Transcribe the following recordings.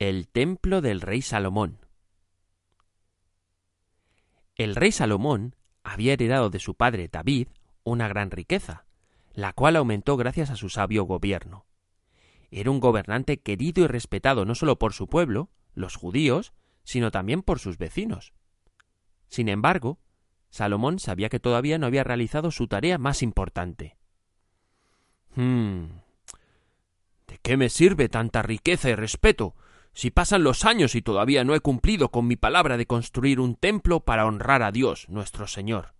El templo del rey Salomón. El rey Salomón había heredado de su padre David una gran riqueza, la cual aumentó gracias a su sabio gobierno. Era un gobernante querido y respetado no solo por su pueblo, los judíos, sino también por sus vecinos. Sin embargo, Salomón sabía que todavía no había realizado su tarea más importante. ¿De qué me sirve tanta riqueza y respeto si pasan los años y todavía no he cumplido con mi palabra de construir un templo para honrar a Dios, nuestro Señor?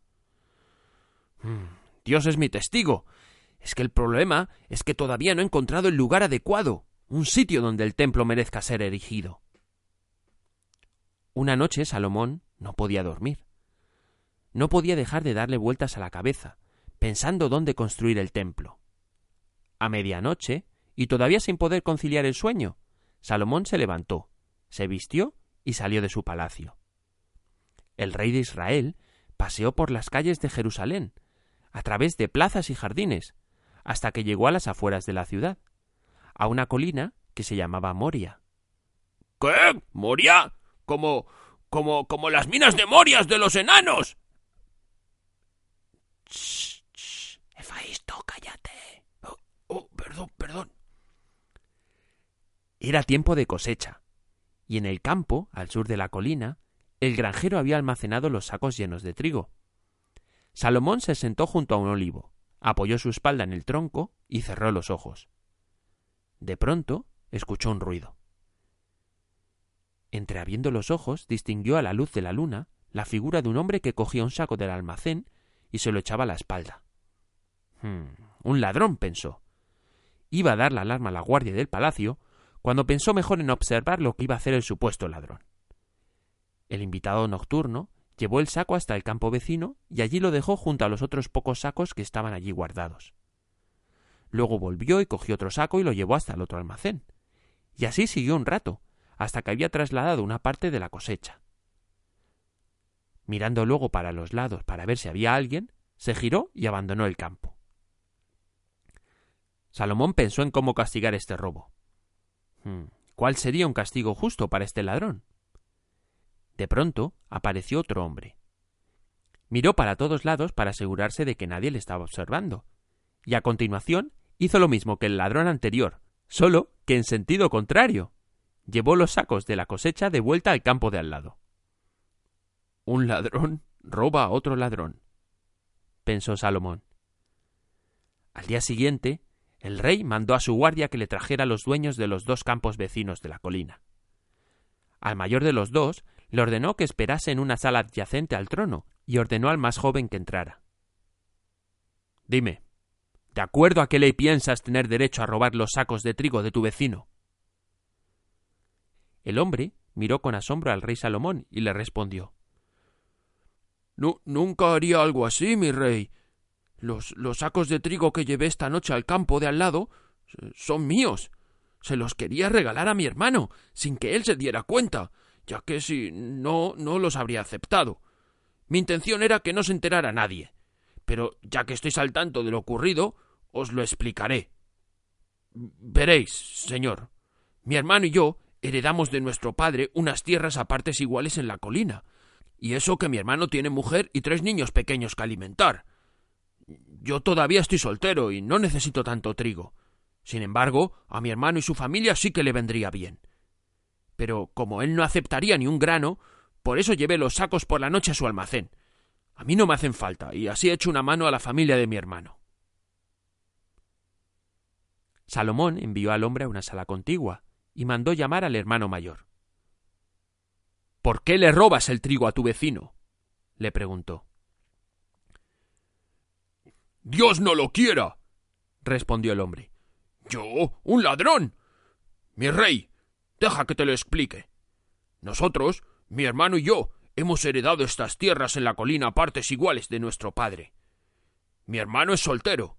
Dios es mi testigo. Es que el problema es que todavía no he encontrado el lugar adecuado, un sitio donde el templo merezca ser erigido. Una noche Salomón no podía dormir. No podía dejar de darle vueltas a la cabeza, pensando dónde construir el templo. A medianoche, y todavía sin poder conciliar el sueño, Salomón se levantó, se vistió y salió de su palacio. El rey de Israel paseó por las calles de Jerusalén, a través de plazas y jardines, hasta que llegó a las afueras de la ciudad, a una colina que se llamaba Moria. ¿Qué? ¿Moria? Como las minas de Moria de los enanos. Efaisto, cállate. Perdón. Era tiempo de cosecha, y en el campo, al sur de la colina, el granjero había almacenado los sacos llenos de trigo. Salomón se sentó junto a un olivo, apoyó su espalda en el tronco y cerró los ojos. De pronto escuchó un ruido. Entreabriendo los ojos, distinguió a la luz de la luna la figura de un hombre que cogía un saco del almacén y se lo echaba a la espalda. Un ladrón, pensó. Iba a dar la alarma a la guardia del palacio cuando pensó mejor en observar lo que iba a hacer el supuesto ladrón. El invitado nocturno llevó el saco hasta el campo vecino y allí lo dejó junto a los otros pocos sacos que estaban allí guardados. Luego volvió y cogió otro saco y lo llevó hasta el otro almacén. Y así siguió un rato, hasta que había trasladado una parte de la cosecha. Mirando luego para los lados para ver si había alguien, se giró y abandonó el campo. Salomón pensó en cómo castigar este robo. ¿Cuál sería un castigo justo para este ladrón? De pronto apareció otro hombre. Miró para todos lados para asegurarse de que nadie le estaba observando, y a continuación hizo lo mismo que el ladrón anterior, solo que en sentido contrario. Llevó los sacos de la cosecha de vuelta al campo de al lado. Un ladrón roba a otro ladrón, pensó Salomón. Al día siguiente, el rey mandó a su guardia que le trajera a los dueños de los dos campos vecinos de la colina. Al mayor de los dos le ordenó que esperase en una sala adyacente al trono y ordenó al más joven que entrara. Dime, ¿de acuerdo a qué ley piensas tener derecho a robar los sacos de trigo de tu vecino? El hombre miró con asombro al rey Salomón y le respondió: —No, nunca haría algo así, mi rey. Los sacos de trigo que llevé esta noche al campo de al lado son míos. Se los quería regalar a mi hermano, sin que él se diera cuenta, ya que si no, no los habría aceptado. Mi intención era que no se enterara nadie, pero ya que estáis al tanto de lo ocurrido, os lo explicaré. Veréis, señor, mi hermano y yo heredamos de nuestro padre unas tierras a partes iguales en la colina, y eso que mi hermano tiene mujer y 3 niños pequeños que alimentar. Yo todavía estoy soltero y no necesito tanto trigo. Sin embargo, a mi hermano y su familia sí que le vendría bien. Pero como él no aceptaría ni un grano, por eso llevé los sacos por la noche a su almacén. A mí no me hacen falta, y así echo una mano a la familia de mi hermano. Salomón envió al hombre a una sala contigua, y mandó llamar al hermano mayor. —¿Por qué le robas el trigo a tu vecino? —le preguntó. —¡Dios no lo quiera! —respondió el hombre. —¿Yo? ¿Un ladrón? Mi rey, deja que te lo explique. Nosotros, mi hermano y yo, hemos heredado estas tierras en la colina a partes iguales de nuestro padre. Mi hermano es soltero.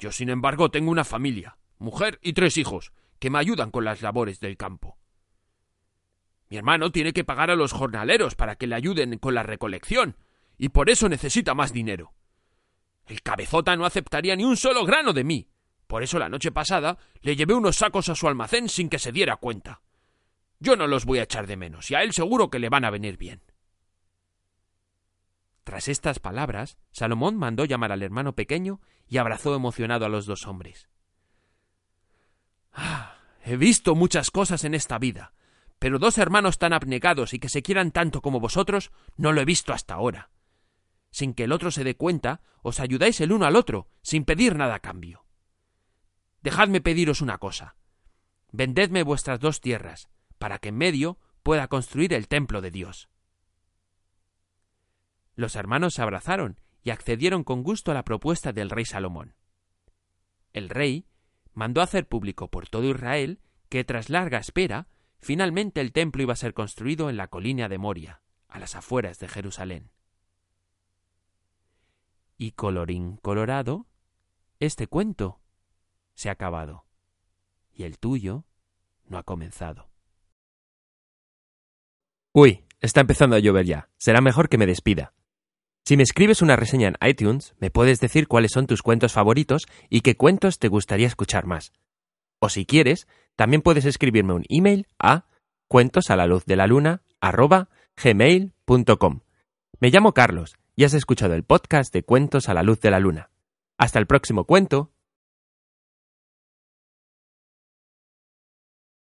Yo, sin embargo, tengo una familia, mujer y 3 hijos, que me ayudan con las labores del campo. Mi hermano tiene que pagar a los jornaleros para que le ayuden con la recolección, y por eso necesita más dinero. El cabezota no aceptaría ni un solo grano de mí, por eso la noche pasada le llevé unos sacos a su almacén sin que se diera cuenta. Yo no los voy a echar de menos, y a él seguro que le van a venir bien. Tras estas palabras, Salomón mandó llamar al hermano pequeño y abrazó emocionado a los dos hombres. «¡Ah! He visto muchas cosas en esta vida, pero dos hermanos tan abnegados y que se quieran tanto como vosotros no lo he visto hasta ahora. Sin que el otro se dé cuenta, os ayudáis el uno al otro, sin pedir nada a cambio. Dejadme pediros una cosa. Vendedme vuestras dos tierras, para que en medio pueda construir el templo de Dios». Los hermanos se abrazaron y accedieron con gusto a la propuesta del rey Salomón. El rey mandó hacer público por todo Israel que, tras larga espera, finalmente el templo iba a ser construido en la colina de Moria, a las afueras de Jerusalén. Y colorín colorado, este cuento se ha acabado, y el tuyo no ha comenzado. Uy, está empezando a llover ya. Será mejor que me despida. Si me escribes una reseña en iTunes, me puedes decir cuáles son tus cuentos favoritos y qué cuentos te gustaría escuchar más. O si quieres, también puedes escribirme un email a cuentosalaluzdelaluna@gmail.com. Me llamo Carlos y has escuchado el podcast de Cuentos a la Luz de la Luna. Hasta el próximo cuento